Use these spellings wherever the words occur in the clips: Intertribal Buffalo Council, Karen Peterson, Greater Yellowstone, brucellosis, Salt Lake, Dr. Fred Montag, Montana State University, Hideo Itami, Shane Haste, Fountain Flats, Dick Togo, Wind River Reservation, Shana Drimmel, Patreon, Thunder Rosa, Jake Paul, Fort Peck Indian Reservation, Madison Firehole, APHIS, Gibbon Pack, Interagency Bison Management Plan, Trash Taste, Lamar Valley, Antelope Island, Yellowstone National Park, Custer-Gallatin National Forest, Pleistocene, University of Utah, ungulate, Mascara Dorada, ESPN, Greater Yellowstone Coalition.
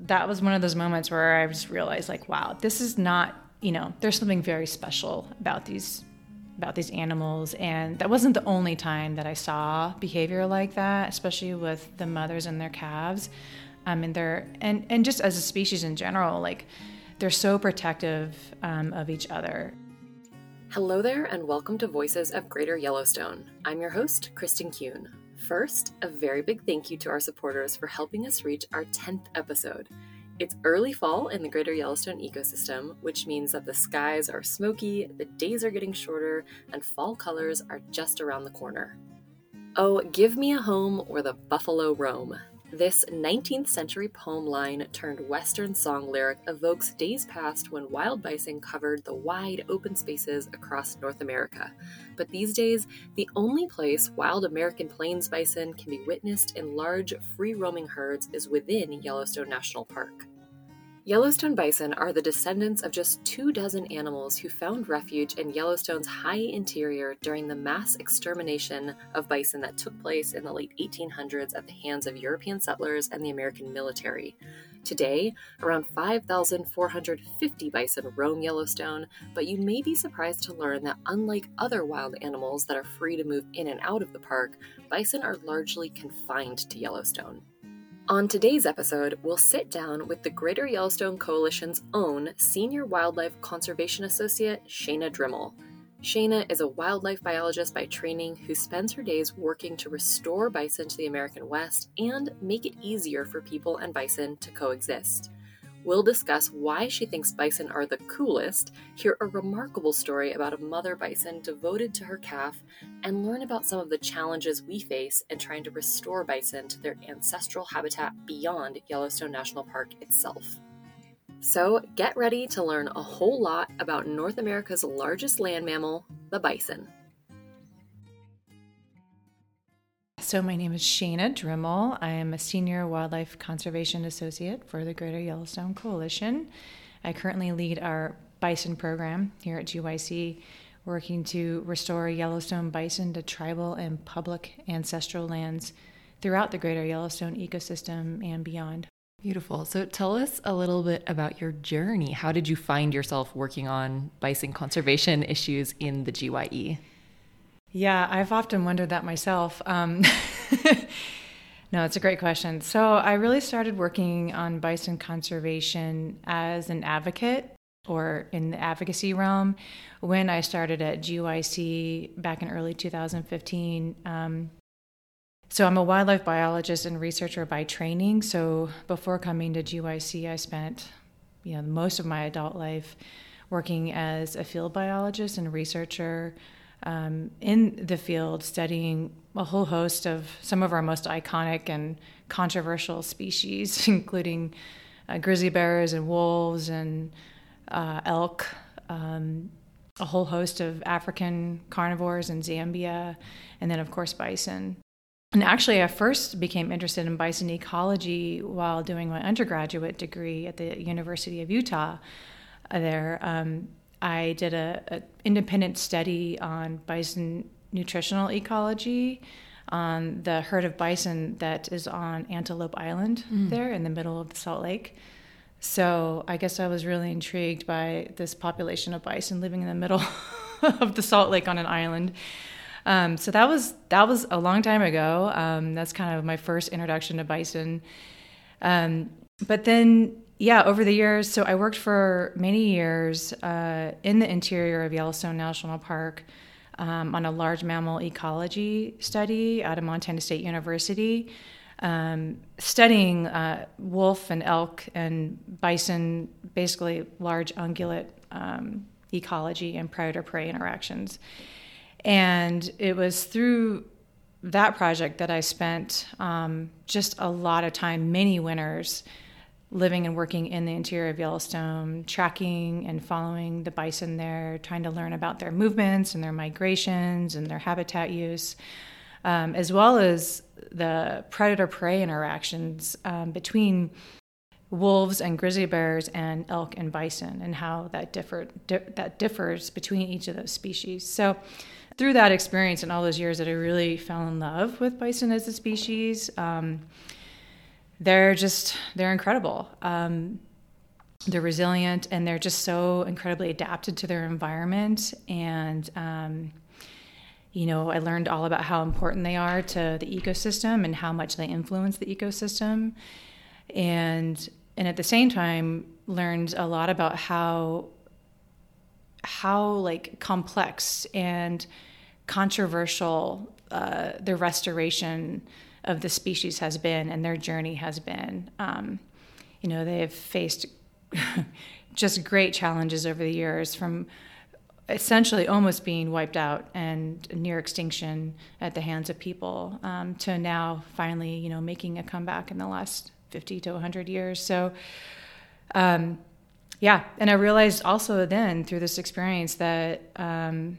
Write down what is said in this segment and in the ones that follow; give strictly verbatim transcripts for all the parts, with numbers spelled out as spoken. that was one of those moments where I just realized, like, wow, this is not, you know, there's something very special about these about these animals. And that wasn't the only time that I saw behavior like that, especially with the mothers and their calves. Um, and they're, and, and just as a species in general, like, they're so protective um, of each other. Hello there, and welcome to Voices of Greater Yellowstone. I'm your host, Kristin Kuhn. First, a very big thank you to our supporters for helping us reach our tenth episode. It's early fall in the Greater Yellowstone ecosystem, which means that the skies are smoky, the days are getting shorter, and fall colors are just around the corner. Oh, give me a home where the buffalo roam. This nineteenth century poem line turned Western song lyric evokes days past when wild bison covered the wide open spaces across North America. But these days, the only place wild American plains bison can be witnessed in large, free-roaming herds is within Yellowstone National Park. Yellowstone bison are the descendants of just two dozen animals who found refuge in Yellowstone's high interior during the mass extermination of bison that took place in the late eighteen hundreds at the hands of European settlers and the American military. Today, around five thousand four hundred fifty bison roam Yellowstone, but you may be surprised to learn that unlike other wild animals that are free to move in and out of the park, bison are largely confined to Yellowstone. On today's episode, we'll sit down with the Greater Yellowstone Coalition's own Senior Wildlife Conservation Associate, Shana Drimmel. Shana is a wildlife biologist by training who spends her days working to restore bison to the American West and make it easier for people and bison to coexist. We'll discuss why she thinks bison are the coolest, hear a remarkable story about a mother bison devoted to her calf, and learn about some of the challenges we face in trying to restore bison to their ancestral habitat beyond Yellowstone National Park itself. So get ready to learn a whole lot about North America's largest land mammal, the bison. So my name is Shana Drimmel. I am a Senior Wildlife Conservation Associate for the Greater Yellowstone Coalition. I currently lead our bison program here at G Y C, working to restore Yellowstone bison to tribal and public ancestral lands throughout the Greater Yellowstone ecosystem and beyond. Beautiful. So tell us a little bit about your journey. How did you find yourself working on bison conservation issues in the G Y E? Yeah, I've often wondered that myself. Um, no, it's a great question. So I really started working on bison conservation as an advocate or in the advocacy realm when I started at G Y C back in early two thousand fifteen. Um, so I'm a wildlife biologist and researcher by training. So before coming to G Y C, I spent, you know, most of my adult life working as a field biologist and researcher Um, in the field, studying a whole host of some of our most iconic and controversial species, including uh, grizzly bears and wolves and uh, elk, um, a whole host of African carnivores in Zambia, and then, of course, bison. And actually, I first became interested in bison ecology while doing my undergraduate degree at the University of Utah there. Um, I did a, a independent study on bison nutritional ecology on the herd of bison that is on Antelope Island mm. there in the middle of the Salt Lake. So I guess I was really intrigued by this population of bison living in the middle of the Salt Lake on an island. Um, so that was that was a long time ago. Um, that's kind of my first introduction to bison. Um, but then... Yeah, over the years, so I worked for many years uh, in the interior of Yellowstone National Park um, on a large mammal ecology study out of Montana State University, um, studying uh, wolf and elk and bison, basically large ungulate um, ecology and predator-prey interactions. And it was through that project that I spent um, just a lot of time, many winters, living and working in the interior of Yellowstone, tracking and following the bison there, trying to learn about their movements and their migrations and their habitat use, um, as well as the predator-prey interactions um, between wolves and grizzly bears and elk and bison, and how that differed di- that differs between each of those species. So through that experience and all those years that I really fell in love with bison as a species, um, they're just, they're incredible. Um, they're resilient, and they're just so incredibly adapted to their environment. And, um, you know, I learned all about how important they are to the ecosystem and how much they influence the ecosystem. And, and at the same time, learned a lot about how, how like complex and controversial uh, the restoration of the species has been, and their journey has been. Um, you know, they have faced just great challenges over the years, from essentially almost being wiped out and near extinction at the hands of people, um, to now finally, you know, making a comeback in the last fifty to one hundred years. So, um, yeah. And I realized also then through this experience that, um,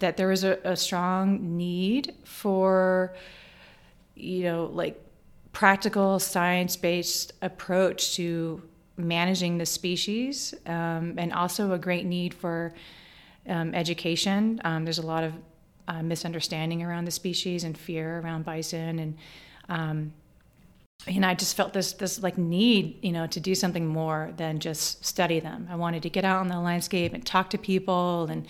that there was a, a strong need for, you know, like practical science-based approach to managing the species, um, and also a great need for um, education. Um, there's a lot of uh, misunderstanding around the species and fear around bison, and um, and I just felt this this like need, you know, to do something more than just study them. I wanted to get out in the landscape and talk to people, and,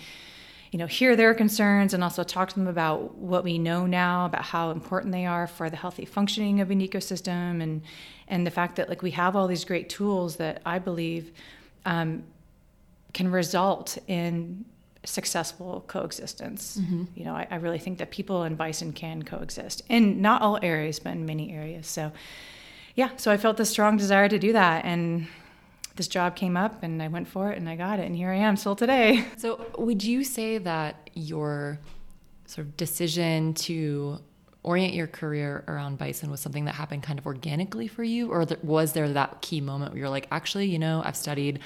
you know, hear their concerns, and also talk to them about what we know now about how important they are for the healthy functioning of an ecosystem, and and the fact that, like, we have all these great tools that I believe um, can result in successful coexistence. Mm-hmm. You know, I, I really think that people and bison can coexist in not all areas, but in many areas. So, yeah, so I felt this strong desire to do that, and this job came up, and I went for it, and I got it, and here I am still today. So would you say that your sort of decision to orient your career around bison was something that happened kind of organically for you, or was there that key moment where you're like, actually, you know, I've studied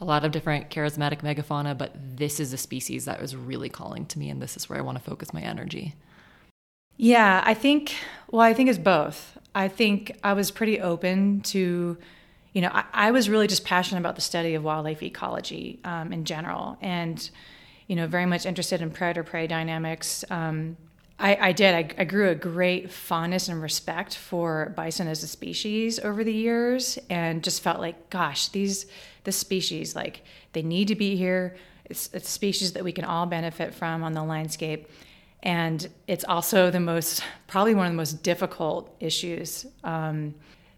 a lot of different charismatic megafauna, but this is a species that was really calling to me, and this is where I want to focus my energy? Yeah, I think, well, I think it's both. I think I was pretty open to... You know, I, I was really just passionate about the study of wildlife ecology um, in general, and, you know, very much interested in predator-prey dynamics. Um, I, I did. I, I grew a great fondness and respect for bison as a species over the years, and just felt like, gosh, these this species, like, they need to be here. It's, it's a species that we can all benefit from on the landscape, and it's also the most, probably one of the most difficult issues Um,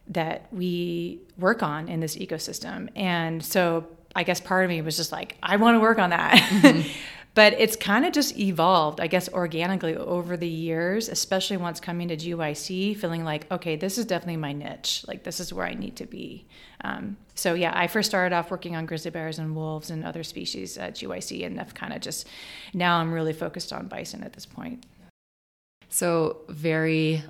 that we work on in this ecosystem. And so I guess part of me was just like, I want to work on that. Mm-hmm. But it's kind of just evolved, I guess, organically over the years, especially once coming to G Y C, feeling like, okay, this is definitely my niche. Like, this is where I need to be. Um, so yeah, I first started off working on grizzly bears and wolves and other species at G Y C, and I've kind of just, now I'm really focused on bison at this point. So very...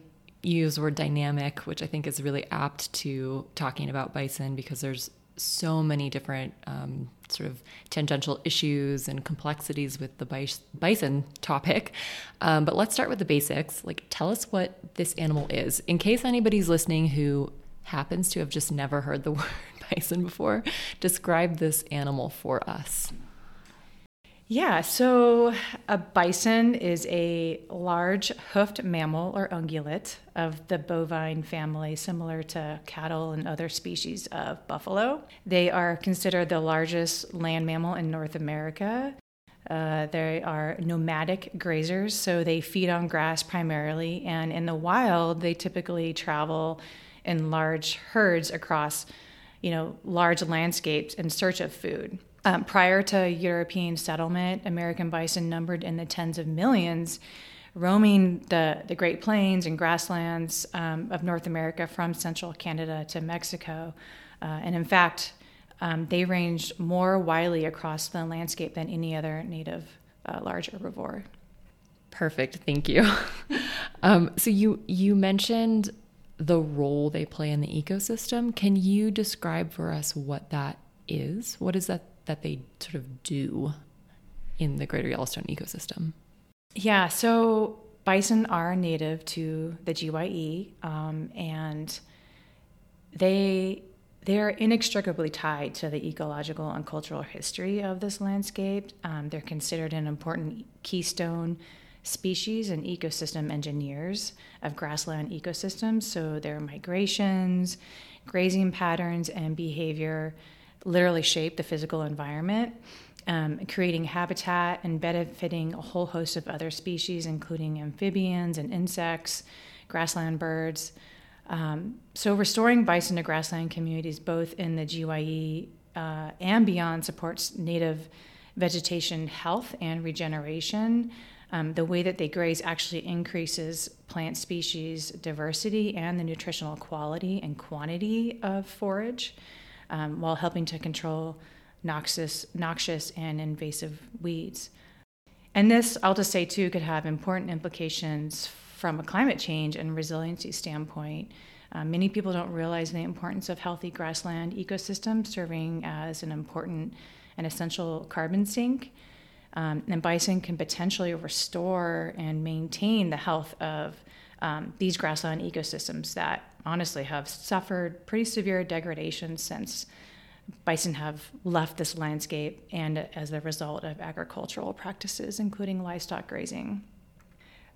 use the word dynamic, which I think is really apt to talking about bison, because there's so many different um, sort of tangential issues and complexities with the bis- bison topic. Um, but let's start with the basics. Like, tell us what this animal is, in case anybody's listening who happens to have just never heard the word bison before. Describe this animal for us. Yeah, so a bison is a large hoofed mammal or ungulate of the bovine family, similar to cattle and other species of buffalo. They are considered the largest land mammal in North America. Uh, they are nomadic grazers, so they feed on grass primarily, and in the wild, they typically travel in large herds across, you know, large landscapes in search of food. Um, prior to European settlement, American bison numbered in the tens of millions, roaming the, the Great Plains and grasslands um, of North America from central Canada to Mexico. Uh, and in fact, um, they ranged more widely across the landscape than any other native uh, large herbivore. Perfect. Thank you. um, so you, you mentioned the role they play in the ecosystem. Can you describe for us what that is? What is that that they sort of do in the Greater Yellowstone ecosystem? Yeah, so bison are native to the G Y E, um, and they they are inextricably tied to the ecological and cultural history of this landscape. Um, they're considered an important keystone species and ecosystem engineers of grassland ecosystems, so their migrations, grazing patterns, and behavior literally shape the physical environment, um, creating habitat and benefiting a whole host of other species, including amphibians and insects, grassland birds. Um, so restoring bison to grassland communities, both in the G Y E uh, and beyond, supports native vegetation health and regeneration. Um, the way that they graze actually increases plant species diversity and the nutritional quality and quantity of forage, um, while helping to control noxious, noxious and invasive weeds. And this, I'll just say too, could have important implications from a climate change and resiliency standpoint. Uh, many people don't realize the importance of healthy grassland ecosystems serving as an important and essential carbon sink. Um, and bison can potentially restore and maintain the health of um, these grassland ecosystems that honestly have suffered pretty severe degradation since bison have left this landscape and as a result of agricultural practices, including livestock grazing.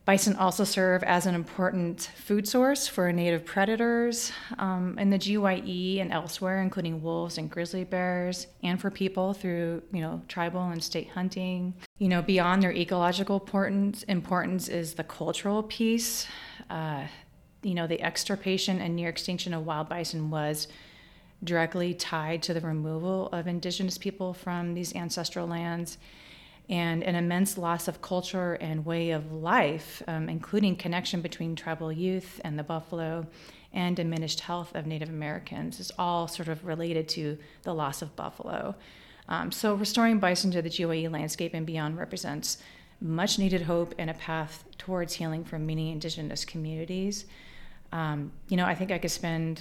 Bison also serve as an important food source for native predators um, in the G Y E and elsewhere, including wolves and grizzly bears, and for people through, you know, tribal and state hunting. You know, beyond their ecological importance, importance is the cultural piece. Uh, you know, the extirpation and near extinction of wild bison was directly tied to the removal of indigenous people from these ancestral lands, and an immense loss of culture and way of life, um, including connection between tribal youth and the buffalo, and diminished health of Native Americans, is all sort of related to the loss of buffalo. Um, so restoring bison to the G Y E landscape and beyond represents much needed hope and a path towards healing for many indigenous communities. Um, you know, I think I could spend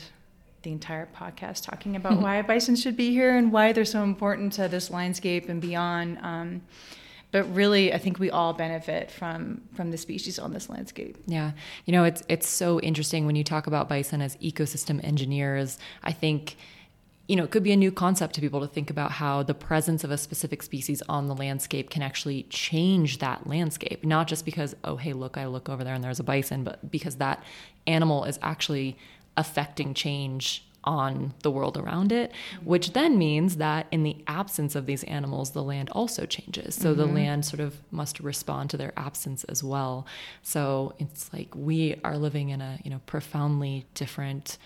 the entire podcast talking about why bison should be here and why they're so important to this landscape and beyond. Um, but really, I think we all benefit from from the species on this landscape. Yeah, you know, it's it's so interesting when you talk about bison as ecosystem engineers. I think, you know, it could be a new concept to people to think about how the presence of a specific species on the landscape can actually change that landscape, not just because, oh, hey, look, I look over there and there's a bison, but because that animal is actually affecting change on the world around it, which then means that in the absence of these animals, the land also changes. So mm-hmm. the land sort of must respond to their absence as well. So it's like we are living in a, you know, profoundly different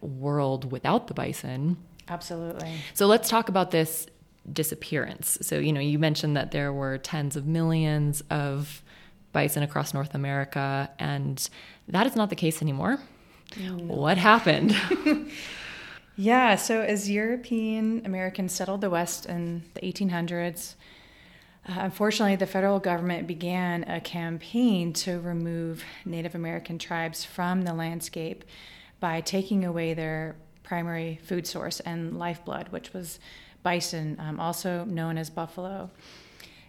world without the bison. Absolutely. So let's talk about this disappearance. So, you know, you mentioned that there were tens of millions of bison across North America, and that is not the case anymore. No. What happened? Yeah, so as European Americans settled the West in the eighteen hundreds, uh, unfortunately, the federal government began a campaign to remove Native American tribes from the landscape by taking away their primary food source and lifeblood, which was bison, um, also known as buffalo.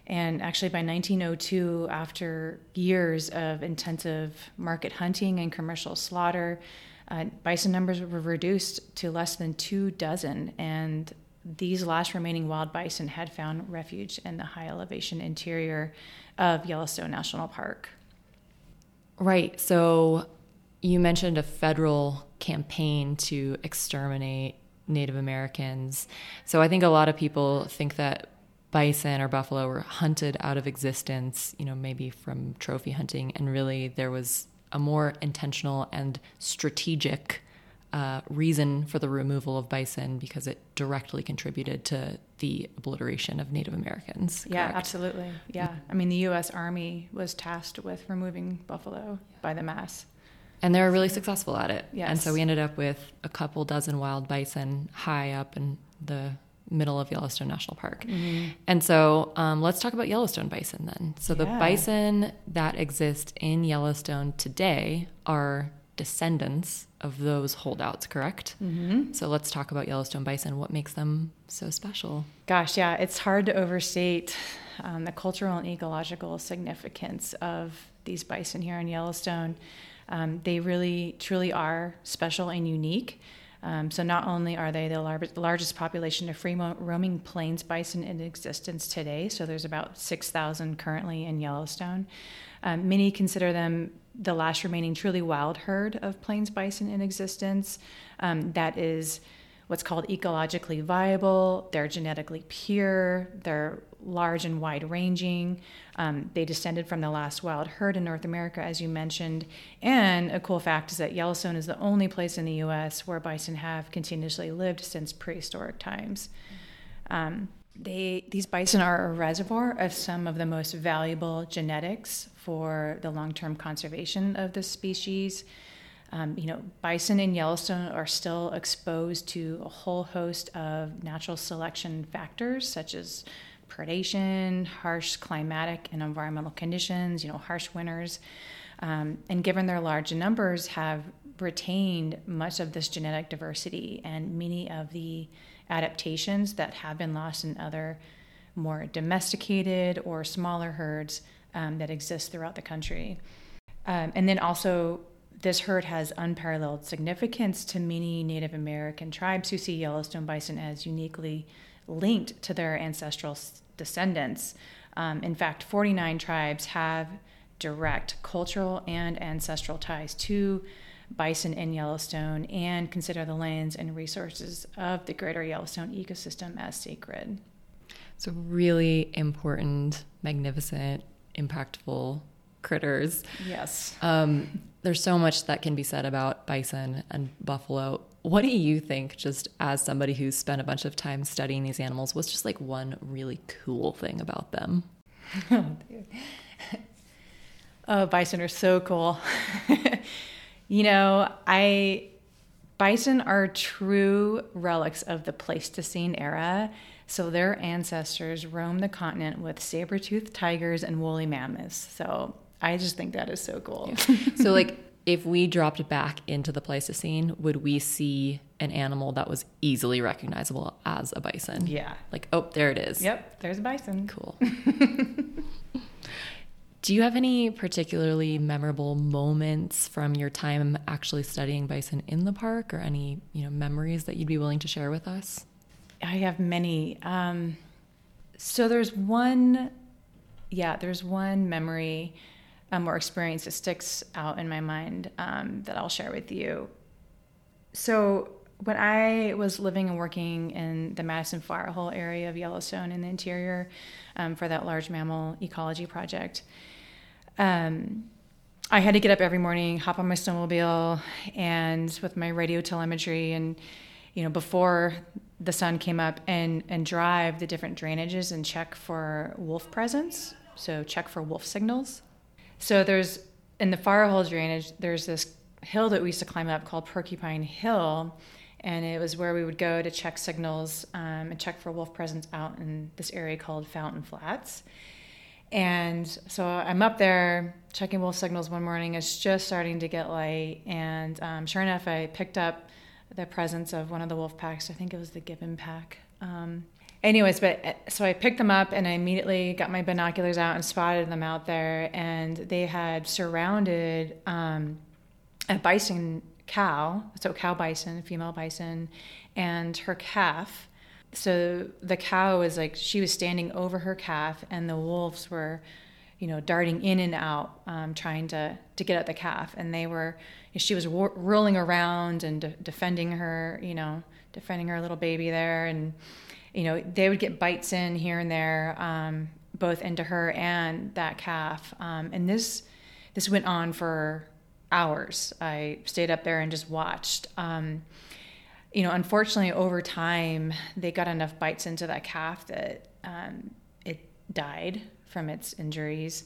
And actually by nineteen oh two, after years of intensive market hunting and commercial slaughter, uh, bison numbers were reduced to less than two dozen. And these last remaining wild bison had found refuge in the high elevation interior of Yellowstone National Park. Right. So you mentioned a federal campaign to exterminate Native Americans. So I think a lot of people think that bison or buffalo were hunted out of existence, you know, maybe from trophy hunting. And really there was a more intentional and strategic uh, reason for the removal of bison because it directly contributed to the obliteration of Native Americans. Correct? Yeah, absolutely. Yeah. I mean, the U S Army was tasked with removing buffalo by the mass. And they were really successful at it. Yes. And so we ended up with a couple dozen wild bison high up in the middle of Yellowstone National Park. Mm-hmm. And so um, let's talk about Yellowstone bison then. So yeah. The bison that exist in Yellowstone today are descendants of those holdouts, correct? Mm-hmm. So let's talk about Yellowstone bison. What makes them so special? Gosh, yeah, it's hard to overstate um, the cultural and ecological significance of these bison here in Yellowstone. Um, they really, truly are special and unique. Um, so not only are they the lar- largest population of free-roaming plains bison in existence today, so there's about six thousand currently in Yellowstone. Um, many consider them the last remaining truly wild herd of plains bison in existence. Um, that is what's called ecologically viable. They're genetically pure. They're large and wide-ranging. Um, they descended from the last wild herd in North America, as you mentioned. And a cool fact is that Yellowstone is the only place in the U S where bison have continuously lived since prehistoric times. Um, they these bison are a reservoir of some of the most valuable genetics for the long-term conservation of this species. Um, you know, bison in Yellowstone are still exposed to a whole host of natural selection factors, such as predation, harsh climatic and environmental conditions, you know, harsh winters, um, and given their large numbers, have retained much of this genetic diversity and many of the adaptations that have been lost in other more domesticated or smaller herds um, that exist throughout the country. Um, and then also, this herd has unparalleled significance to many Native American tribes who see Yellowstone bison as uniquely linked to their ancestral descendants. Um, in fact, forty-nine tribes have direct cultural and ancestral ties to bison in Yellowstone and consider the lands and resources of the Greater Yellowstone ecosystem as sacred. So really important, magnificent, impactful critters. Yes. Um, there's so much that can be said about bison and buffalo. What do you think, just as somebody who's spent a bunch of time studying these animals, what's just like one really cool thing about them? Oh, dude. Oh, bison are so cool. You know, I bison are true relics of the Pleistocene era. So their ancestors roamed the continent with saber-toothed tigers and woolly mammoths. So I just think that is so cool. Yeah. So like, if we dropped back into the Pleistocene, would we see an animal that was easily recognizable as a bison? Yeah. Like, oh, there it is. Yep, there's a bison. Cool. Do you have any particularly memorable moments from your time actually studying bison in the park, or any, you know, memories that you'd be willing to share with us? I have many. Um, so there's one, yeah, there's one memory Um, or experience that sticks out in my mind um, that I'll share with you. So when I was living and working in the Madison Firehole area of Yellowstone in the interior um, for that large mammal ecology project, um, I had to get up every morning, hop on my snowmobile, and with my radio telemetry, and you know, before the sun came up, and and drive the different drainages and check for wolf presence. So check for wolf signals. So there's, in the Firehole drainage, there's this hill that we used to climb up called Porcupine Hill, and it was where we would go to check signals um, and check for wolf presence out in this area called Fountain Flats. And so I'm up there checking wolf signals one morning. It's just starting to get light, and um, sure enough, I picked up the presence of one of the wolf packs. I think it was the Gibbon Pack. Um, Anyways, but so I picked them up, and I immediately got my binoculars out and spotted them out there, and they had surrounded um, a bison cow, so cow bison, female bison, and her calf. So the cow was like, she was standing over her calf, and the wolves were, you know, darting in and out, um, trying to, to get at the calf, and they were, she was wor- rolling around and de- defending her, you know, defending her little baby there, and you know, they would get bites in here and there, um, both into her and that calf. Um, and this this went on for hours. I stayed up there and just watched. Um, you know, unfortunately, over time, they got enough bites into that calf that um, it died from its injuries.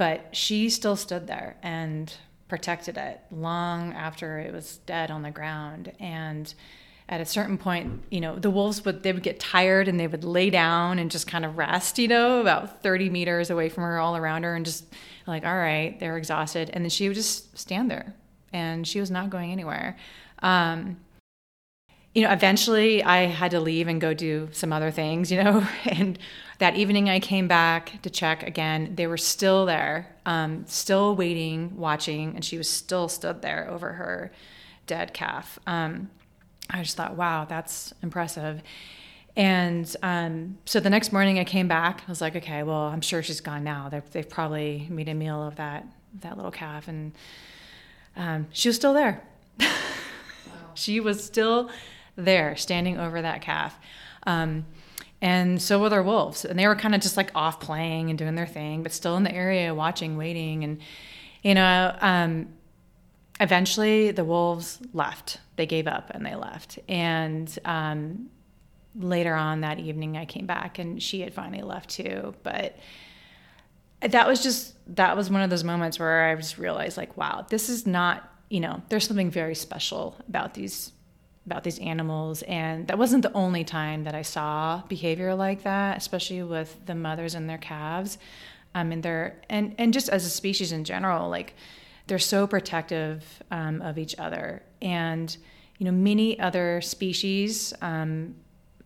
But she still stood there and protected it long after it was dead on the ground. And at a certain point, you know, the wolves would, they would get tired and they would lay down and just kind of rest, you know, about thirty meters away from her, all around her, and just like, all right, they're exhausted. And then she would just stand there, and she was not going anywhere. Um, you know, eventually I had to leave and go do some other things, you know, and that evening I came back to check again. They were still there, um, still waiting, watching, and she was still stood there over her dead calf. Um I just thought, wow, that's impressive. And um, so the next morning I came back. I was like, okay, well, I'm sure she's gone now. They've, they've probably made a meal of that that little calf. And um, she was still there. Wow. She was still there, standing over that calf. Um, and so were their wolves. And they were kind of just like off playing and doing their thing, but still in the area watching, waiting. And, you know, um, eventually the wolves left. They gave up and they left. And um, later on that evening, I came back and she had finally left too. But that was just, that was one of those moments where I just realized, like, wow, this is not, you know, there's something very special about these about these animals. And that wasn't the only time that I saw behavior like that, especially with the mothers and their calves. Um, and they're, and, and just as a species in general, like they're so protective um, of each other. And, you know, many other species um,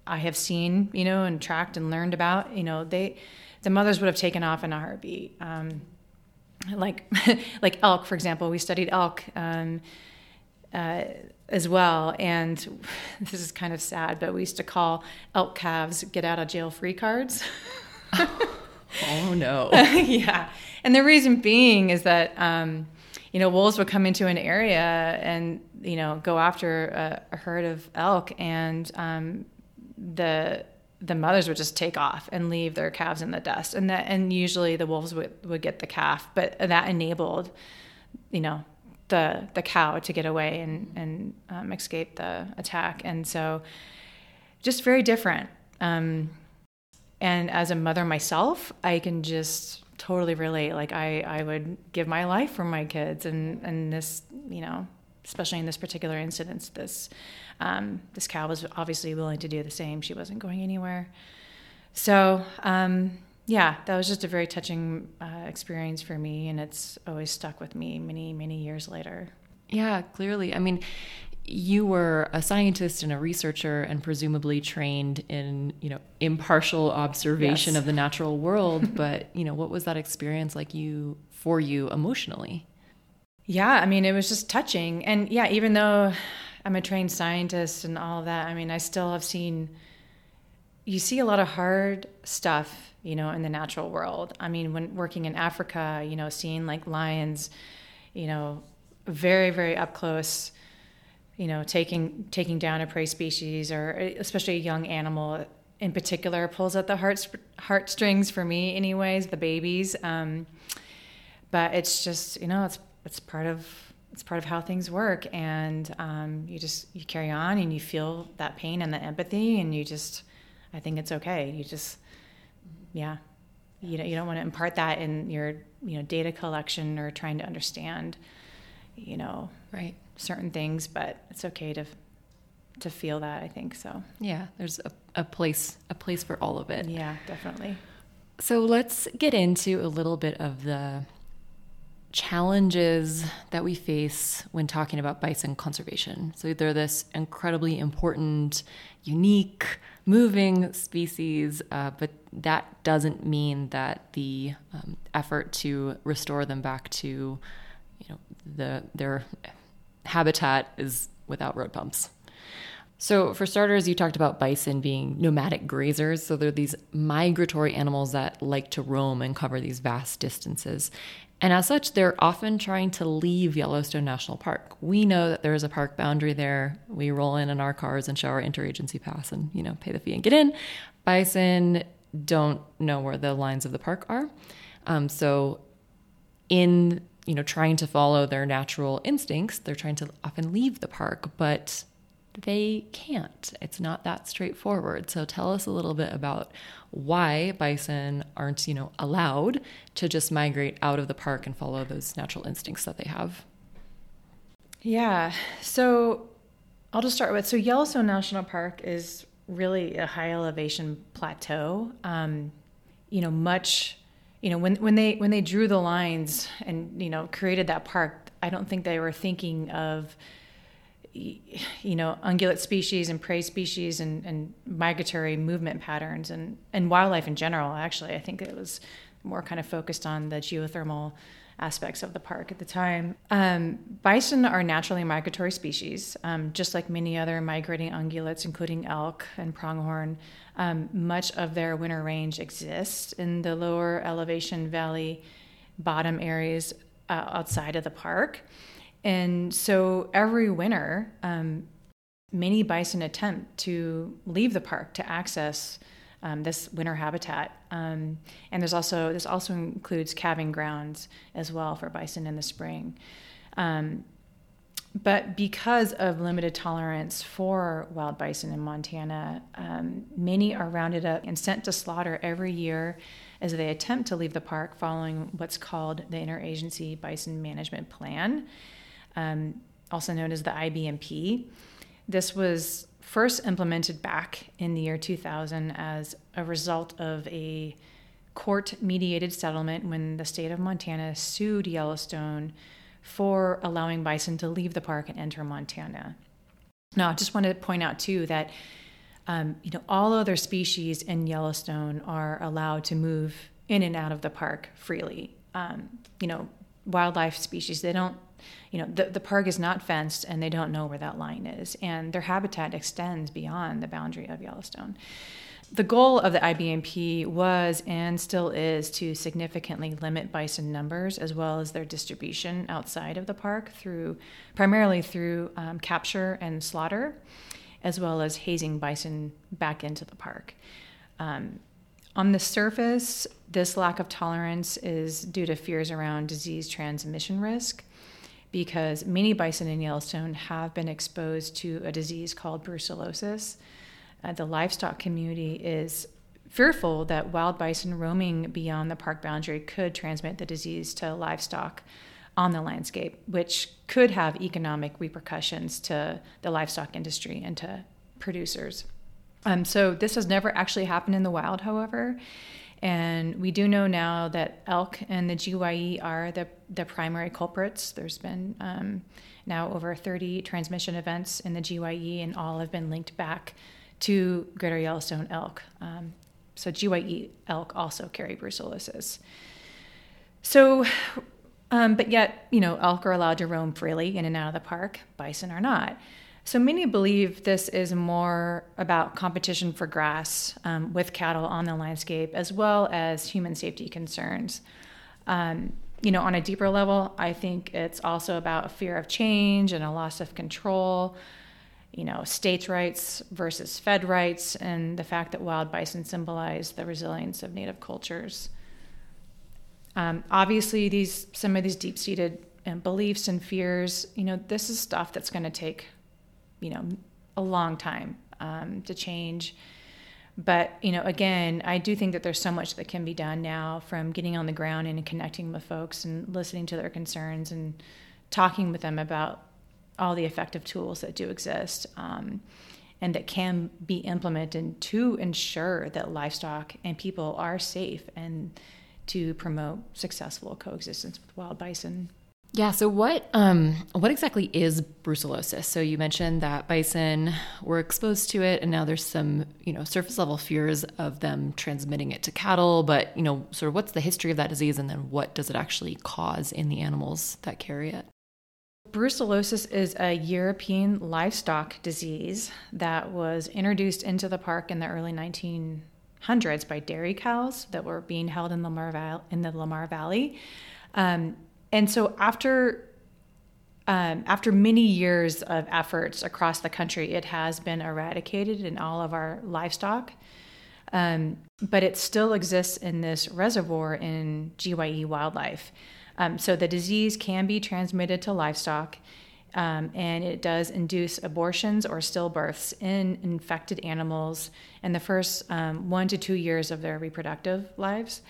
I have seen, you know, and tracked and learned about, you know, they, the mothers would have taken off in a heartbeat. Um, like, like elk, for example, we studied elk, um, uh, as well. And this is kind of sad, but we used to call elk calves get out of jail free cards. Oh no. Yeah. And the reason being is that, um, you know, wolves would come into an area and, you know, go after a, a herd of elk, and, um, the, the mothers would just take off and leave their calves in the dust. And that, and usually the wolves would, would get the calf, but that enabled, you know, the, the cow to get away and, and, um, escape the attack. And so just very different. Um, and as a mother myself, I can just totally relate. Like I, I would give my life for my kids, and, and this, you know, especially in this particular incident, this, um, this cow was obviously willing to do the same. She wasn't going anywhere. So, um, yeah, that was just a very touching uh, experience for me, and it's always stuck with me many, many years later. Yeah, clearly. I mean, you were a scientist and a researcher and presumably trained in, you know, impartial observation yes. of the natural world, but, you know, what was that experience like you for you emotionally? Yeah, I mean, it was just touching. And yeah, even though I'm a trained scientist and all of that, I mean, I still have seen, you see a lot of hard stuff, you know, in the natural world. I mean, when working in Africa, you know, seeing like lions, you know, very, very up close, you know, taking taking down a prey species, or especially a young animal in particular, pulls at the heart heartstrings for me anyways, the babies. Um, but it's just, you know, it's it's part of it's part of how things work, and um, you just you carry on and you feel that pain and the empathy, and you just, I think it's okay. You just Yeah. You know, you don't want to impart that in your, you know, data collection or trying to understand, you know, right. certain things, but it's okay to, to feel that, I think so. Yeah. There's a, a place, a place for all of it. Yeah, definitely. So let's get into a little bit of the challenges that we face when talking about bison conservation. So they're this incredibly important, unique, moving species, uh, but that doesn't mean that the um, effort to restore them back to, you know, the their habitat is without road bumps. So for starters, you talked about bison being nomadic grazers. So they're these migratory animals that like to roam and cover these vast distances. And as such, they're often trying to leave Yellowstone National Park. We know that there is a park boundary there. We roll in in our cars and show our interagency pass and, you know, pay the fee and get in. Bison don't know where the lines of the park are. Um, so in, you know, trying to follow their natural instincts, they're trying to often leave the park, but they can't. It's not that straightforward. So tell us a little bit about why bison aren't, you know, allowed to just migrate out of the park and follow those natural instincts that they have. Yeah. So I'll just start with, so Yellowstone National Park is really a high elevation plateau. Um, you know, much, you know, when, when they, when they drew the lines and, you know, created that park, I don't think they were thinking of, you know, ungulate species and prey species and, and migratory movement patterns and, and wildlife in general. Actually, I think it was more kind of focused on the geothermal aspects of the park at the time. Um, bison are naturally migratory species, um, just like many other migrating ungulates, including elk and pronghorn. Um, much of their winter range exists in the lower elevation valley bottom areas uh, outside of the park. And so every winter, um, many bison attempt to leave the park to access Um, this winter habitat, um, and there's also this also includes calving grounds as well for bison in the spring. Um, but because of limited tolerance for wild bison in Montana, um, many are rounded up and sent to slaughter every year as they attempt to leave the park following what's called the Interagency Bison Management Plan, um, also known as the I B M P. This was first implemented back in the year two thousand as a result of a court-mediated settlement when the state of Montana sued Yellowstone for allowing bison to leave the park and enter Montana. Now, I just want to point out, too, that um, you know, all other species in Yellowstone are allowed to move in and out of the park freely. Um, you know, wildlife species, they don't You know, the, the park is not fenced, and they don't know where that line is, and their habitat extends beyond the boundary of Yellowstone. The goal of the I B M P was and still is to significantly limit bison numbers as well as their distribution outside of the park, through primarily through um, capture and slaughter, as well as hazing bison back into the park. Um, On the surface, this lack of tolerance is due to fears around disease transmission risk, because many bison in Yellowstone have been exposed to a disease called brucellosis. Uh, the livestock community is fearful that wild bison roaming beyond the park boundary could transmit the disease to livestock on the landscape, which could have economic repercussions to the livestock industry and to producers. Um, so this has never actually happened in the wild, however, and we do know now that elk and the G Y E are the, the primary culprits. There's been um, now over thirty transmission events in the G Y E, and all have been linked back to Greater Yellowstone elk. Um, so G Y E elk also carry brucellosis. So, um, but yet, you know, elk are allowed to roam freely in and out of the park. Bison are not. So many believe this is more about competition for grass um, with cattle on the landscape, as well as human safety concerns. Um, you know, on a deeper level, I think it's also about a fear of change and a loss of control, you know, states' rights versus fed rights, and the fact that wild bison symbolize the resilience of native cultures. Um, obviously, these some of these deep-seated beliefs and fears, you know, this is stuff that's going to take you know, a long time um, to change. But, you know, again, I do think that there's so much that can be done now, from getting on the ground and connecting with folks and listening to their concerns and talking with them about all the effective tools that do exist um, and that can be implemented to ensure that livestock and people are safe and to promote successful coexistence with wild bison. Yeah. So what um, what exactly is brucellosis? So you mentioned that bison were exposed to it, and now there's some you know surface level fears of them transmitting it to cattle. But you know, sort of what's the history of that disease, and then what does it actually cause in the animals that carry it? Brucellosis is a European livestock disease that was introduced into the park in the early nineteen hundreds by dairy cows that were being held in Lamar Val- in the Lamar Valley. Um, And so after um, after many years of efforts across the country, it has been eradicated in all of our livestock. Um, but it still exists in this reservoir in G Y E wildlife. Um, so the disease can be transmitted to livestock, um, and it does induce abortions or stillbirths in infected animals in the first um, one to two years of their reproductive lives.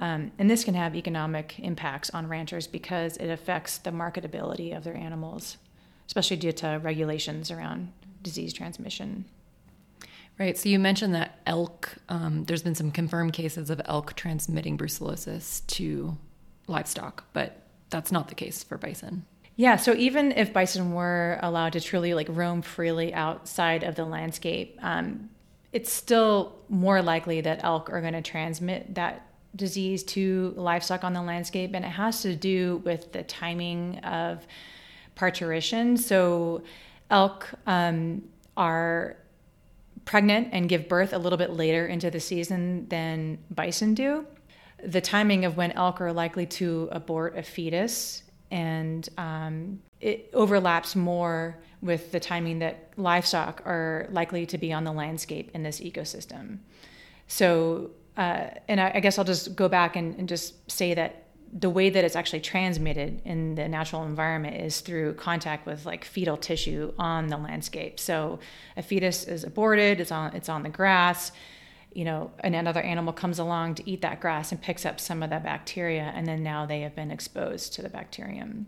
Um, and this can have economic impacts on ranchers because it affects the marketability of their animals, especially due to regulations around disease transmission. Right. So you mentioned that elk, um, there's been some confirmed cases of elk transmitting brucellosis to livestock, but that's not the case for bison. Yeah. So even if bison were allowed to truly like roam freely outside of the landscape, um, it's still more likely that elk are going to transmit that disease to livestock on the landscape, and it has to do with the timing of parturition. So elk um, are pregnant and give birth a little bit later into the season than bison do. The timing of when elk are likely to abort a fetus, and um, it overlaps more with the timing that livestock are likely to be on the landscape in this ecosystem. So, uh, and I, I guess I'll just go back and, and just say that the way that it's actually transmitted in the natural environment is through contact with like fetal tissue on the landscape. So a fetus is aborted, it's on, it's on the grass, you know, and another animal comes along to eat that grass and picks up some of that bacteria, and then now they have been exposed to the bacterium.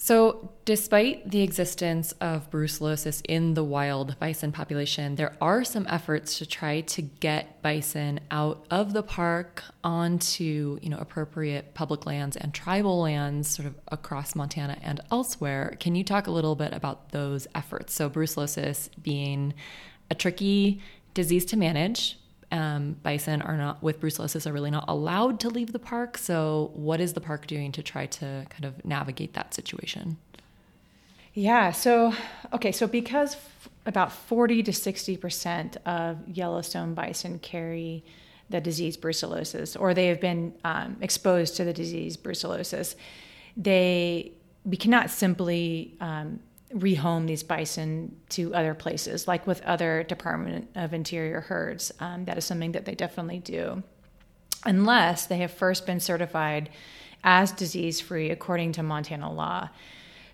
So despite the existence of brucellosis in the wild bison population, there are some efforts to try to get bison out of the park onto, you know, appropriate public lands and tribal lands sort of across Montana and elsewhere. Can you talk a little bit about those efforts? So brucellosis being a tricky disease to manage. Um, bison are not, with brucellosis, are really not allowed to leave the park. So what is the park doing to try to kind of navigate that situation? Yeah. So, okay. So because f- about forty to sixty percent of Yellowstone bison carry the disease brucellosis, or they have been um, exposed to the disease brucellosis, they, we cannot simply, um, rehome these bison to other places, like with other Department of Interior herds. Um, that is something that they definitely do, unless they have first been certified as disease-free according to Montana law.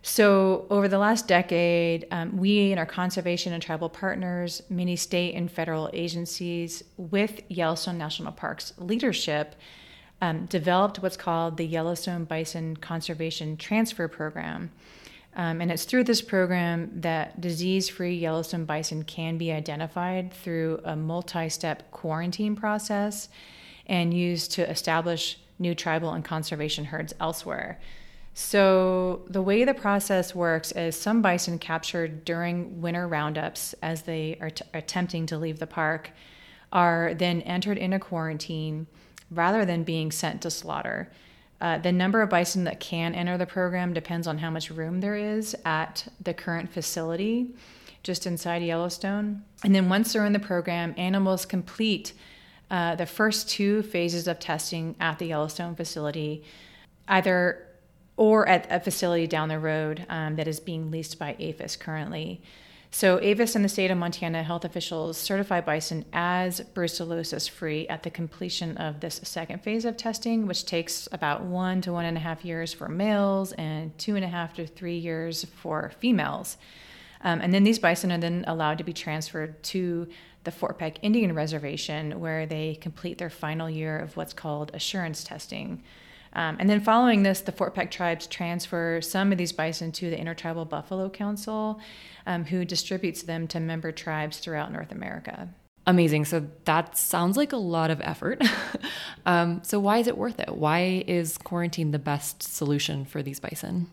So over the last decade, um, we and our conservation and tribal partners, many state and federal agencies with Yellowstone National Park's leadership um, developed what's called the Yellowstone Bison Conservation Transfer Program. Um, and it's through this program that disease-free Yellowstone bison can be identified through a multi-step quarantine process and used to establish new tribal and conservation herds elsewhere. So the way the process works is some bison captured during winter roundups as they are t- attempting to leave the park are then entered into quarantine rather than being sent to slaughter. Uh, the number of bison that can enter the program depends on how much room there is at the current facility just inside Yellowstone. And then once they're in the program, animals complete uh, the first two phases of testing at the Yellowstone facility, either or at a facility down the road um, that is being leased by APHIS currently. So APHIS and the state of Montana health officials certify bison as brucellosis-free at the completion of this second phase of testing, which takes about one to one and a half years for males and two and a half to three years for females. Um, and then these bison are then allowed to be transferred to the Fort Peck Indian Reservation, where they complete their final year of what's called assurance testing. Um, and then following this, the Fort Peck tribes transfer some of these bison to the Intertribal Buffalo Council, um, who distributes them to member tribes throughout North America. Amazing. So that sounds like a lot of effort. um, so why is it worth it? Why is quarantine the best solution for these bison?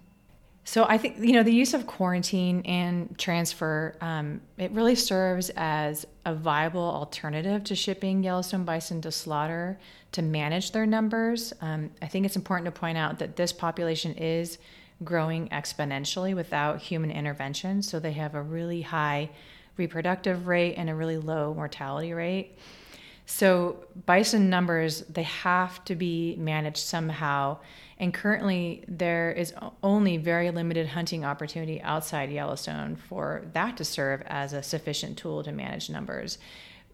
So I think, you know, the use of quarantine and transfer, um, it really serves as a viable alternative to shipping Yellowstone bison to slaughter to manage their numbers. Um, I think it's important to point out that this population is growing exponentially without human intervention. So they have a really high reproductive rate and a really low mortality rate. So bison numbers, they have to be managed somehow. And currently there is only very limited hunting opportunity outside Yellowstone for that to serve as a sufficient tool to manage numbers.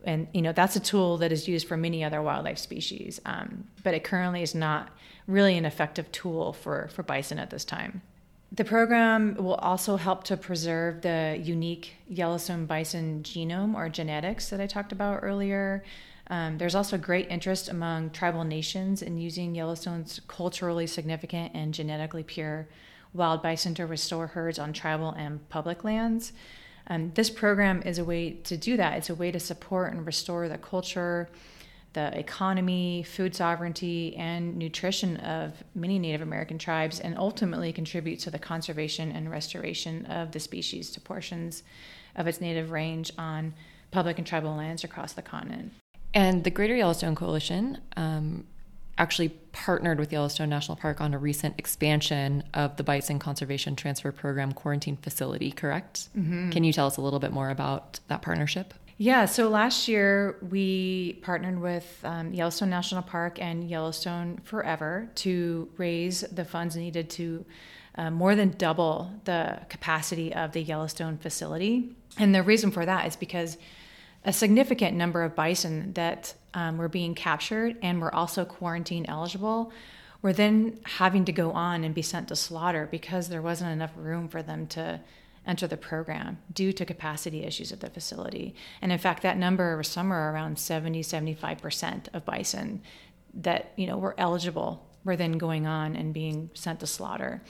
And, you know, that's a tool that is used for many other wildlife species. Um, but it currently is not really an effective tool for, for bison at this time. The program will also help to preserve the unique Yellowstone bison genome or genetics that I talked about earlier. Um, there's also great interest among tribal nations in using Yellowstone's culturally significant and genetically pure wild bison to restore herds on tribal and public lands. Um, this program is a way to do that. It's a way to support and restore the culture, the economy, food sovereignty, and nutrition of many Native American tribes, and ultimately contribute to the conservation and restoration of the species to portions of its native range on public and tribal lands across the continent. And the Greater Yellowstone Coalition um, actually partnered with Yellowstone National Park on a recent expansion of the Bison Conservation Transfer Program quarantine facility, correct? Mm-hmm. Can you tell us a little bit more about that partnership? Yeah, so last year we partnered with um, Yellowstone National Park and Yellowstone Forever to raise the funds needed to uh, more than double the capacity of the Yellowstone facility. And the reason for that is because a significant number of bison that um, were being captured and were also quarantine eligible were then having to go on and be sent to slaughter because there wasn't enough room for them to enter the program due to capacity issues at the facility. And in fact, that number was somewhere around seventy, seventy-five percent of bison that, you know, were eligible were then going on and being sent to slaughter.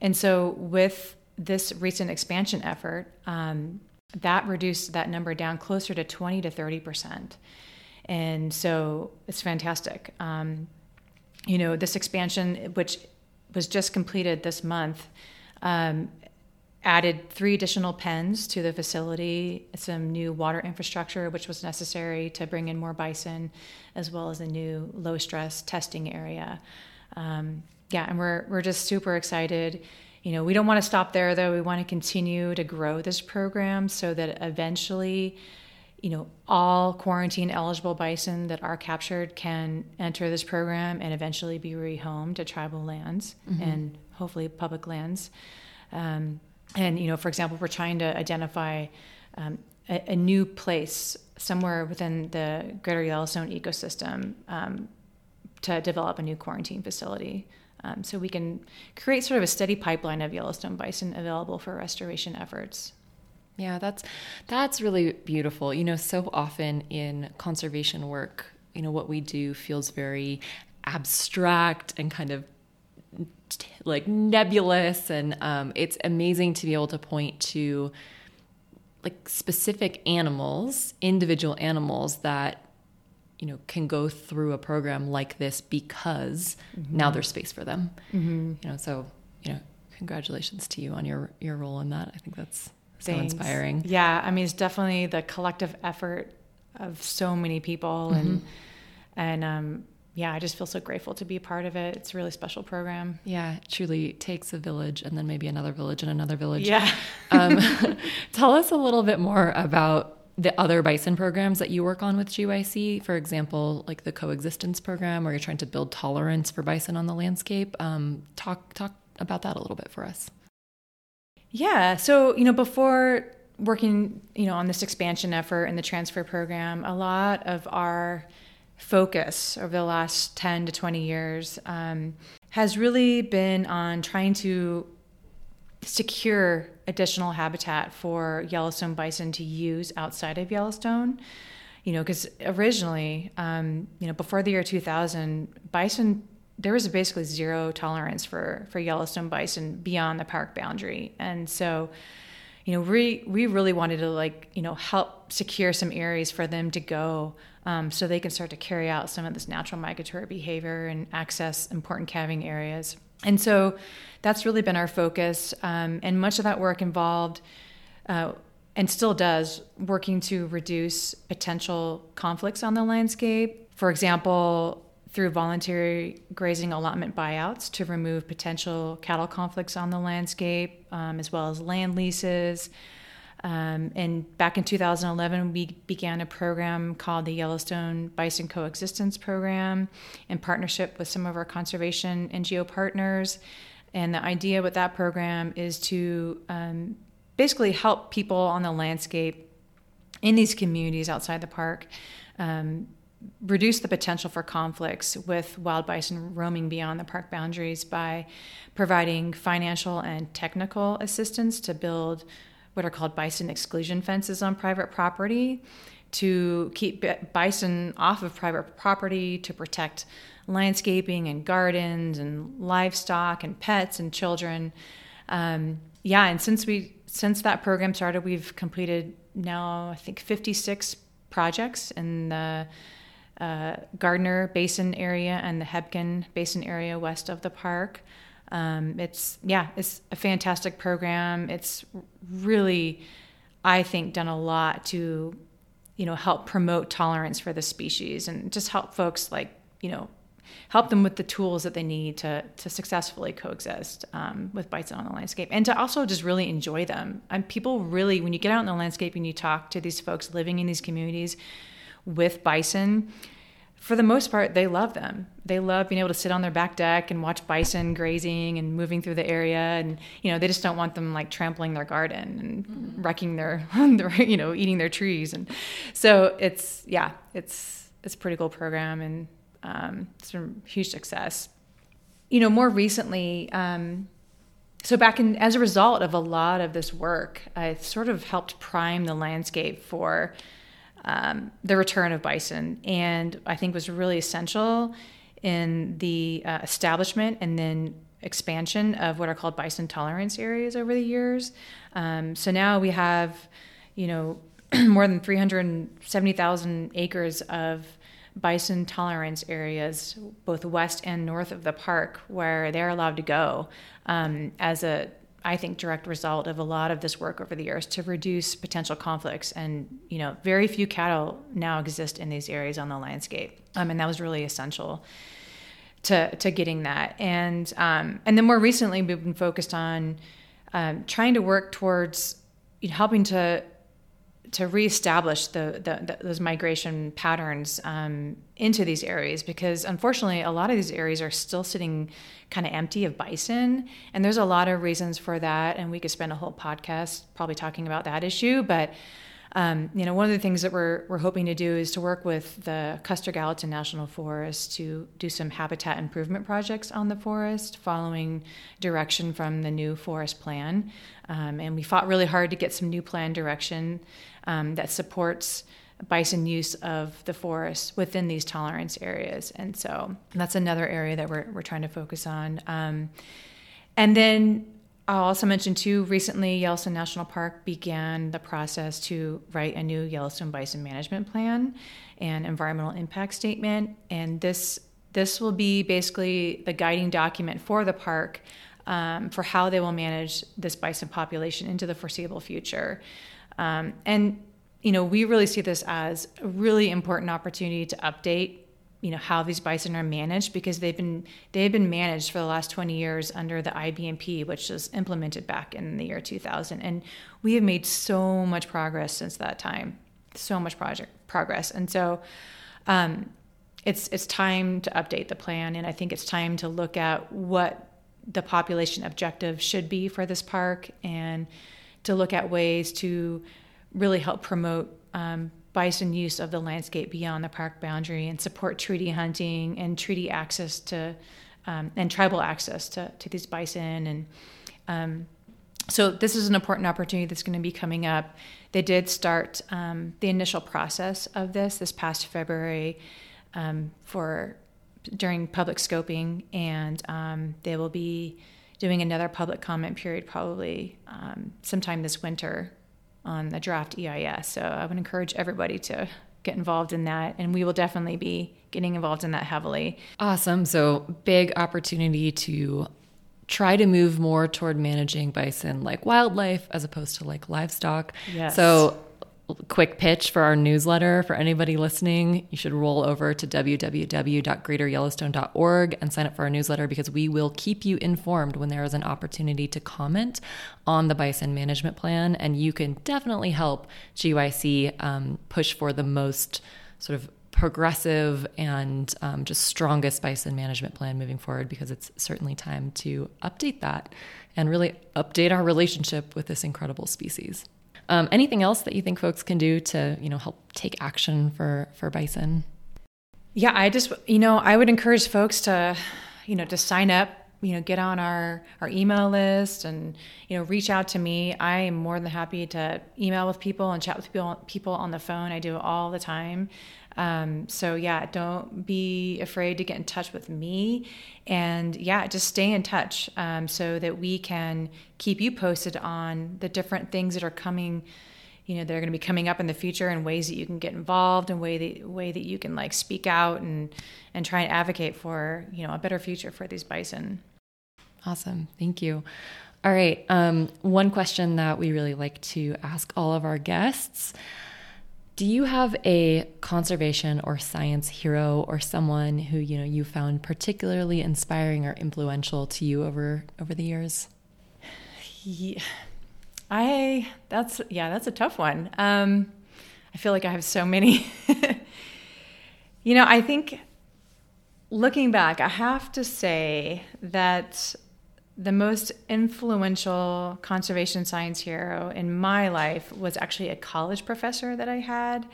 And so with this recent expansion effort, um, that reduced that number down closer to twenty to thirty percent. And so it's fantastic. Um, you know, this expansion, which was just completed this month, um, added three additional pens to the facility, some new water infrastructure, which was necessary to bring in more bison, as well as a new low-stress testing area. Um, yeah, and we're we're just super excited. You know, we don't want to stop there, though. We want to continue to grow this program so that eventually, you know, all quarantine-eligible bison that are captured can enter this program and eventually be rehomed to tribal lands mm-hmm. and hopefully public lands. Um, And, you know, for example, we're trying to identify um, a, a new place somewhere within the Greater Yellowstone ecosystem um, to develop a new quarantine facility. Um, so we can create sort of a steady pipeline of Yellowstone bison available for restoration efforts. Yeah, that's that's really beautiful. You know, so often in conservation work, you know, what we do feels very abstract and kind of like nebulous, and um, it's amazing to be able to point to like specific animals, individual animals that, you know, can go through a program like this because mm-hmm. now there's space for them. Mm-hmm. You know, so, you know, congratulations to you on your, your role in that. I think that's so Thanks. Inspiring. Yeah. I mean, it's definitely the collective effort of so many people mm-hmm. and, and, um, yeah, I just feel so grateful to be a part of it. It's a really special program. Yeah, it truly takes a village and then maybe another village and another village. Yeah. um, tell us a little bit more about the other bison programs that you work on with G Y C, for example, like the coexistence program where you're trying to build tolerance for bison on the landscape. Um, talk, talk about that a little bit for us. Yeah, so, you know, before working, you know, on this expansion effort and the transfer program, a lot of our focus over the last ten to twenty years um, has really been on trying to secure additional habitat for Yellowstone bison to use outside of Yellowstone. You know, because originally, um, you know, before the year two thousand, bison, there was basically zero tolerance for, for Yellowstone bison beyond the park boundary. And so, you know, we, we really wanted to, like, you know, help secure some areas for them to go um, so they can start to carry out some of this natural migratory behavior and access important calving areas. And so that's really been our focus. Um, and much of that work involved, uh, and still does, working to reduce potential conflicts on the landscape. For example, through voluntary grazing allotment buyouts to remove potential cattle conflicts on the landscape, um, as well as land leases. Um, and back in two thousand eleven, we began a program called the Yellowstone Bison Coexistence Program in partnership with some of our conservation N G O partners. And the idea with that program is to um, basically help people on the landscape in these communities outside the park um, reduce the potential for conflicts with wild bison roaming beyond the park boundaries by providing financial and technical assistance to build what are called bison exclusion fences on private property to keep bison off of private property, to protect landscaping and gardens and livestock and pets and children. Um, yeah, and since we since that program started, we've completed now, I think, fifty-six projects in the Uh, Gardner Basin area and the Hebgen Basin area west of the park. Um, it's, yeah, it's a fantastic program. It's really, I think, done a lot to you know, help promote tolerance for the species and just help folks, like, you know, help them with the tools that they need to to successfully coexist um, with bison on the landscape, and to also just really enjoy them. And people really, when you get out in the landscape and you talk to these folks living in these communities with bison, for the most part, they love them. They love being able to sit on their back deck and watch bison grazing and moving through the area. And, you know, they just don't want them, like, trampling their garden and mm-hmm. wrecking their, their, you know, eating their trees. And so it's, yeah, it's, it's a pretty cool program, and um, it's been huge success. You know, more recently, um, so back in, as a result of a lot of this work, it sort of helped prime the landscape for Um, the return of bison, and I think was really essential in the uh, establishment and then expansion of what are called bison tolerance areas over the years. Um, so now we have, you know, more than three hundred seventy thousand acres of bison tolerance areas, both west and north of the park, where they're allowed to go um, as a I think direct result of a lot of this work over the years to reduce potential conflicts. And, you know, very few cattle now exist in these areas on the landscape. Um, and that was really essential to to getting that. And um, and then more recently, we've been focused on um, trying to work towards, you know, helping to to reestablish the, the, the, those migration patterns um, into these areas, because unfortunately a lot of these areas are still sitting kind of empty of bison, and there's a lot of reasons for that, and we could spend a whole podcast probably talking about that issue. But um, you know, one of the things that we're we're hoping to do is to work with the Custer-Gallatin National Forest to do some habitat improvement projects on the forest following direction from the new forest plan. Um, and we fought really hard to get some new plan direction um, that supports bison use of the forest within these tolerance areas. And so that's another area that we're we're trying to focus on. Um, and then I'll also mention, too, recently Yellowstone National Park began the process to write a new Yellowstone Bison Management Plan and Environmental Impact Statement, and this this will be basically the guiding document for the park um, for how they will manage this bison population into the foreseeable future. Um, and, you know, we really see this as a really important opportunity to update, you know, how these bison are managed, because they've been they've been managed for the last twenty years under the I B M P, which was implemented back in the year two thousand, and we have made so much progress since that time, so much project progress. And so um, it's it's time to update the plan, and I think it's time to look at what the population objective should be for this park, and to look at ways to really help promote um, bison use of the landscape beyond the park boundary, and support treaty hunting and treaty access to um, and tribal access to, to these bison. And um, so this is an important opportunity that's going to be coming up. They did start um, the initial process of this this past February um, for during public scoping, and um, they will be doing another public comment period probably um, sometime this winter on the draft E I S. So I would encourage everybody to get involved in that, and we will definitely be getting involved in that heavily. Awesome. So big opportunity to try to move more toward managing bison like wildlife as opposed to like livestock. Yes. So quick pitch for our newsletter. For anybody listening, you should roll over to w w w dot greater yellowstone dot org and sign up for our newsletter, because we will keep you informed when there is an opportunity to comment on the bison management plan. And you can definitely help G Y C um, push for the most sort of progressive and um, just strongest bison management plan moving forward, because it's certainly time to update that and really update our relationship with this incredible species. Um, anything else that you think folks can do to, you know, help take action for, for bison? Yeah, I just, you know, I would encourage folks to, you know, to sign up, you know, get on our, our email list and, you know, reach out to me. I am more than happy to email with people and chat with people, people on the phone. I do it all the time. Um, so yeah, don't be afraid to get in touch with me, and yeah, just stay in touch, um, so that we can keep you posted on the different things that are coming, you know, that are going to be coming up in the future, and ways that you can get involved, and way that, way that you can like speak out and, and try and advocate for, you know, a better future for these bison. Awesome. Thank you. All right. Um, one question that we really like to ask all of our guests Do you have a conservation or science hero or someone who, you know, you found particularly inspiring or influential to you over, over the years? Yeah, I, that's, yeah, that's a tough one. Um, I feel like I have so many. You know, I think looking back, I have to say that the most influential conservation science hero in my life was actually a college professor that I had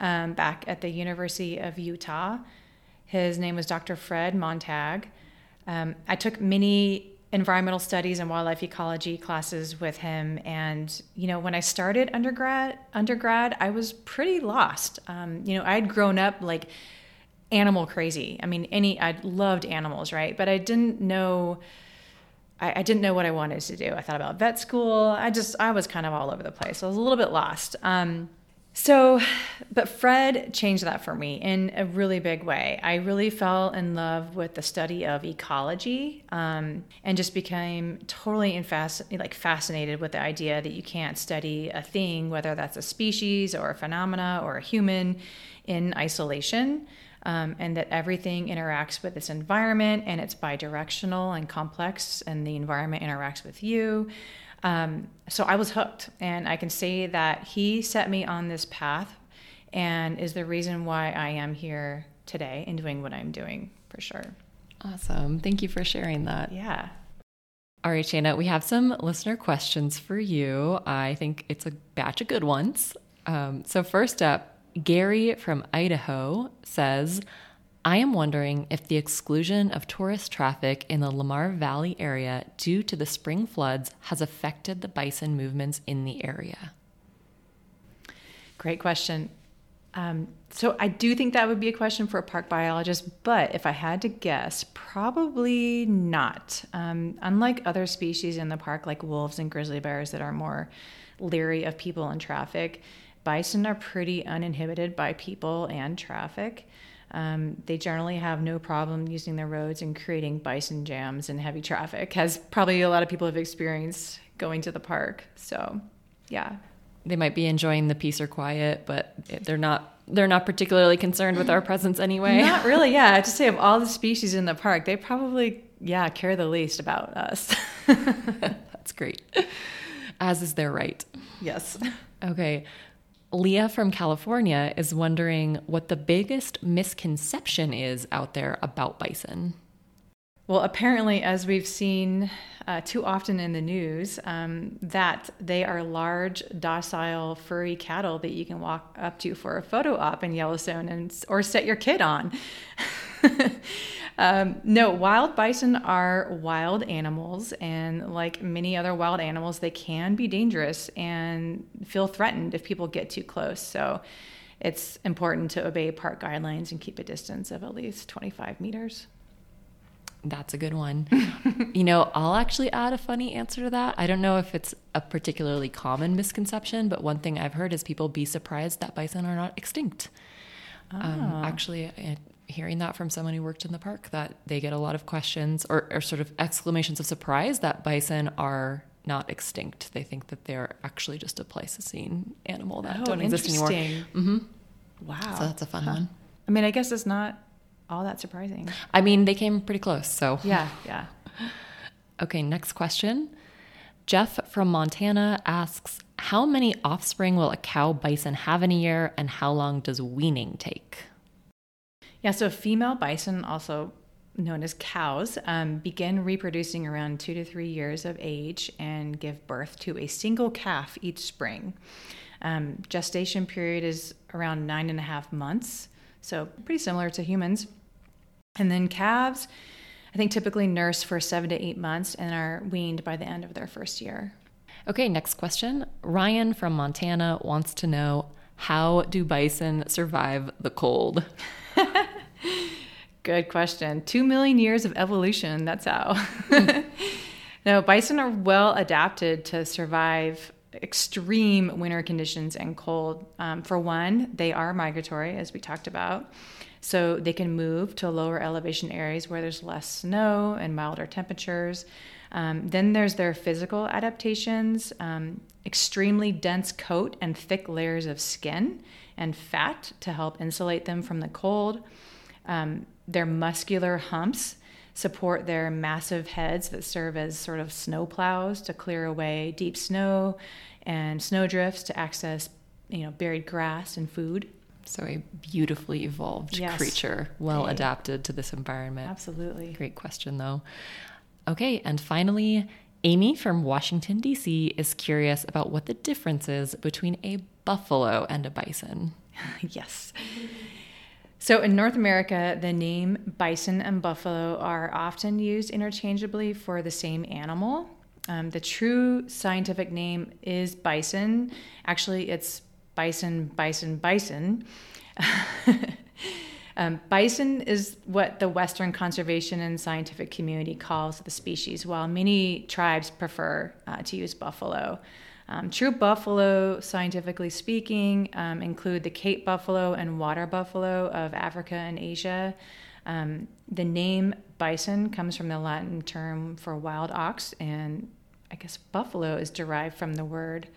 um, back at the University of Utah. His name was Doctor Fred Montag. Um, I took many environmental studies and wildlife ecology classes with him, and you know, when I started undergrad, undergrad, I was pretty lost. Um, you know, I'd grown up like animal crazy. I mean, any I loved animals, right? But I didn't know. I didn't know what I wanted to do. I thought about vet school. I just, I was kind of all over the place. I was a little bit lost. Um, so, but Fred changed that for me in a really big way. I really fell in love with the study of ecology um, and just became totally infas- like fascinated with the idea that you can't study a thing, whether that's a species or a phenomena or a human, in isolation. Um, and that everything interacts with its environment, and it's bidirectional and complex, and the environment interacts with you. Um, so I was hooked, and I can say that he set me on this path and is the reason why I am here today and doing what I'm doing, for sure. Awesome. Thank you for sharing that. Yeah. All right, Shana, we have some listener questions for you. I think it's a batch of good ones. Um, so first up, Gary from Idaho says, I am wondering if the exclusion of tourist traffic in the Lamar Valley area due to the spring floods has affected the bison movements in the area. Great question. Um, so I do think that would be a question for a park biologist, but if I had to guess, probably not. Um, unlike other species in the park, like wolves and grizzly bears that are more leery of people and traffic, bison are pretty uninhibited by people and traffic. Um, they generally have no problem using their roads and creating bison jams and heavy traffic, as probably a lot of people have experienced going to the park. So, yeah. They might be enjoying the peace or quiet, but they're not they're not particularly concerned with our presence anyway. Not really, yeah. I have to say, of all the species in the park, they probably, yeah, care the least about us. That's great. As is their right. Yes. Okay. Leah from California is wondering what the biggest misconception is out there about bison. Well, apparently, as we've seen uh, too often in the news, um, that they are large, docile, furry cattle that you can walk up to for a photo op in Yellowstone and or set your kid on. Um, no, wild bison are wild animals, and like many other wild animals, they can be dangerous and feel threatened if people get too close. So it's important to obey park guidelines and keep a distance of at least twenty-five meters. That's a good one. You know, I'll actually add a funny answer to that. I don't know if it's a particularly common misconception, but one thing I've heard is people be surprised that bison are not extinct. Oh. Um, actually, it, hearing that from someone who worked in the park, that they get a lot of questions or, or sort of exclamations of surprise that bison are not extinct. They think that they're actually just a Pleistocene animal that oh, don't exist anymore. Mm-hmm. Wow. So that's a fun huh. one. I mean, I guess it's not all that surprising. I mean, they came pretty close, so. Yeah, yeah. Okay, next question. Jeff from Montana asks, how many offspring will a cow bison have in a year, and how long does weaning take? Yeah, so female bison, also known as cows, um, begin reproducing around two to three years of age and give birth to a single calf each spring. Um, gestation period is around nine and a half months, so pretty similar to humans. And then calves, I think, typically nurse for seven to eight months and are weaned by the end of their first year. Okay, next question. Ryan from Montana wants to know, how do bison survive the cold? Good question. Two million years of evolution, that's how. No, bison are well adapted to survive extreme winter conditions and cold. Um, for one, they are migratory, as we talked about. So they can move to lower elevation areas where there's less snow and milder temperatures. Um, then there's their physical adaptations, um, extremely dense coat and thick layers of skin and fat to help insulate them from the cold. Um, their muscular humps support their massive heads that serve as sort of snow plows to clear away deep snow and snowdrifts to access, you know, buried grass and food. So a beautifully evolved yes. creature, well hey. adapted to this environment. Absolutely. Great question, though. Okay, and finally, Amy from Washington, D C is curious about what the difference is between a buffalo and a bison. Yes. So in North America, the name bison and buffalo are often used interchangeably for the same animal. Um, the true scientific name is bison. Actually, it's bison, bison, bison. um, bison is what the Western conservation and scientific community calls the species, while many tribes prefer uh, to use buffalo. Um, true buffalo, scientifically speaking, um, include the Cape buffalo and water buffalo of Africa and Asia. Um, the name bison comes from the Latin term for wild ox, and I guess buffalo is derived from the word,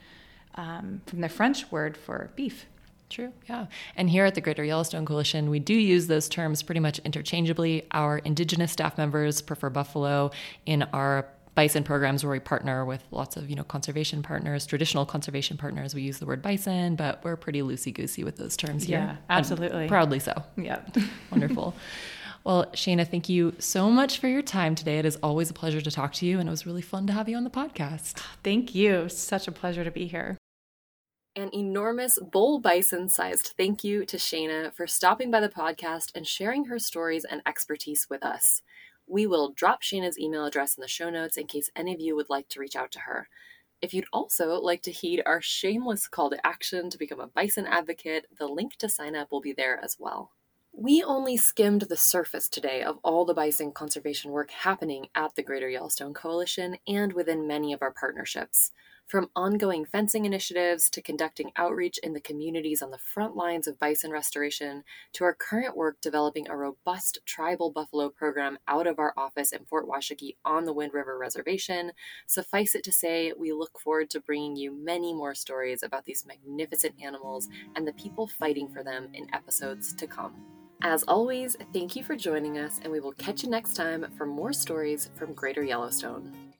um, from the French word for beef. True, yeah. And here at the Greater Yellowstone Coalition, we do use those terms pretty much interchangeably. Our indigenous staff members prefer buffalo in our bison programs where we partner with lots of, you know, conservation partners, traditional conservation partners. We use the word bison, but we're pretty loosey-goosey with those terms yeah, here. Yeah, absolutely. And proudly so. Yeah. Wonderful. Well, Shana, thank you so much for your time today. It is always a pleasure to talk to you, and it was really fun to have you on the podcast. Thank you. Such a pleasure to be here. An enormous bull bison-sized thank you to Shana for stopping by the podcast and sharing her stories and expertise with us. We will drop Shana's email address in the show notes in case any of you would like to reach out to her. If you'd also like to heed our shameless call to action to become a bison advocate, the link to sign up will be there as well. We only skimmed the surface today of all the bison conservation work happening at the Greater Yellowstone Coalition and within many of our partnerships. From ongoing fencing initiatives to conducting outreach in the communities on the front lines of bison restoration to our current work developing a robust tribal buffalo program out of our office in Fort Washakie on the Wind River Reservation, suffice it to say, we look forward to bringing you many more stories about these magnificent animals and the people fighting for them in episodes to come. As always, thank you for joining us, and we will catch you next time for more stories from Greater Yellowstone.